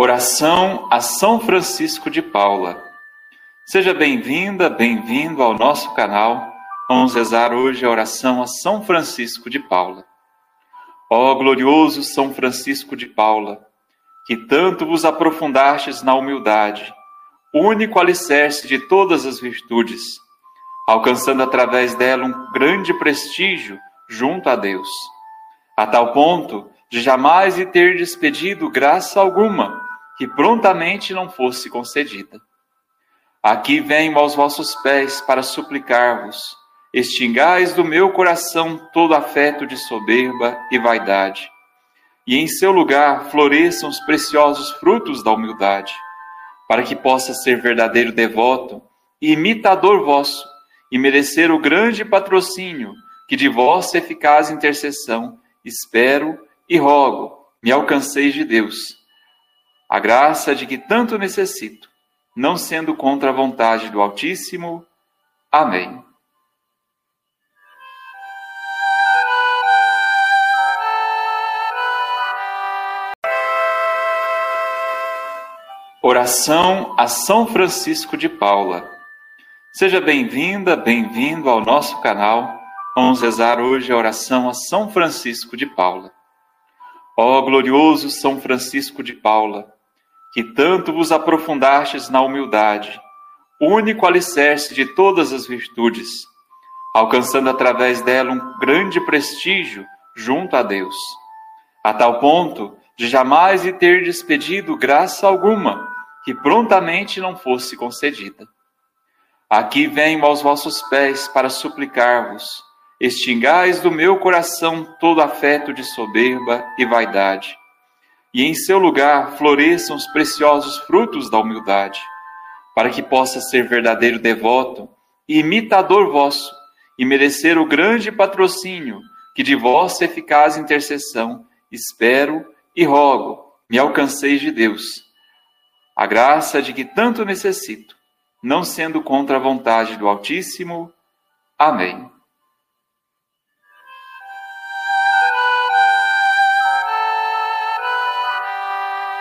Oração a São Francisco de Paula. Seja bem-vinda, bem-vindo ao nosso canal. Vamos rezar hoje a oração a São Francisco de Paula. Ó glorioso São Francisco de Paula, que tanto vos aprofundastes na humildade, único alicerce de todas as virtudes, alcançando através dela um grande prestígio junto a Deus, a tal ponto de jamais lhe ter despedido graça alguma, que prontamente não fosse concedida. Aqui venho aos vossos pés para suplicar-vos, extingais do meu coração todo afeto de soberba e vaidade, e em seu lugar floresçam os preciosos frutos da humildade, para que possa ser verdadeiro devoto e imitador vosso, e merecer o grande patrocínio que de vossa eficaz intercessão espero e rogo, me alcanceis de Deus, a graça de que tanto necessito, não sendo contra a vontade do Altíssimo. Amém. Oração a São Francisco de Paula. Seja bem-vinda, bem-vindo ao nosso canal. Vamos rezar hoje a oração a São Francisco de Paula. Ó glorioso São Francisco de Paula, que tanto vos aprofundastes na humildade, único alicerce de todas as virtudes, alcançando através dela um grande prestígio junto a Deus, a tal ponto de jamais lhe ter despedido graça alguma, que prontamente não fosse concedida. Aqui venho aos vossos pés para suplicar-vos, extingais do meu coração todo afeto de soberba e vaidade, e em seu lugar floresçam os preciosos frutos da humildade, para que possa ser verdadeiro devoto e imitador vosso, e merecer o grande patrocínio que de vossa eficaz intercessão espero e rogo, me alcanceis de Deus, a graça de que tanto necessito, não sendo contra a vontade do Altíssimo. Amém.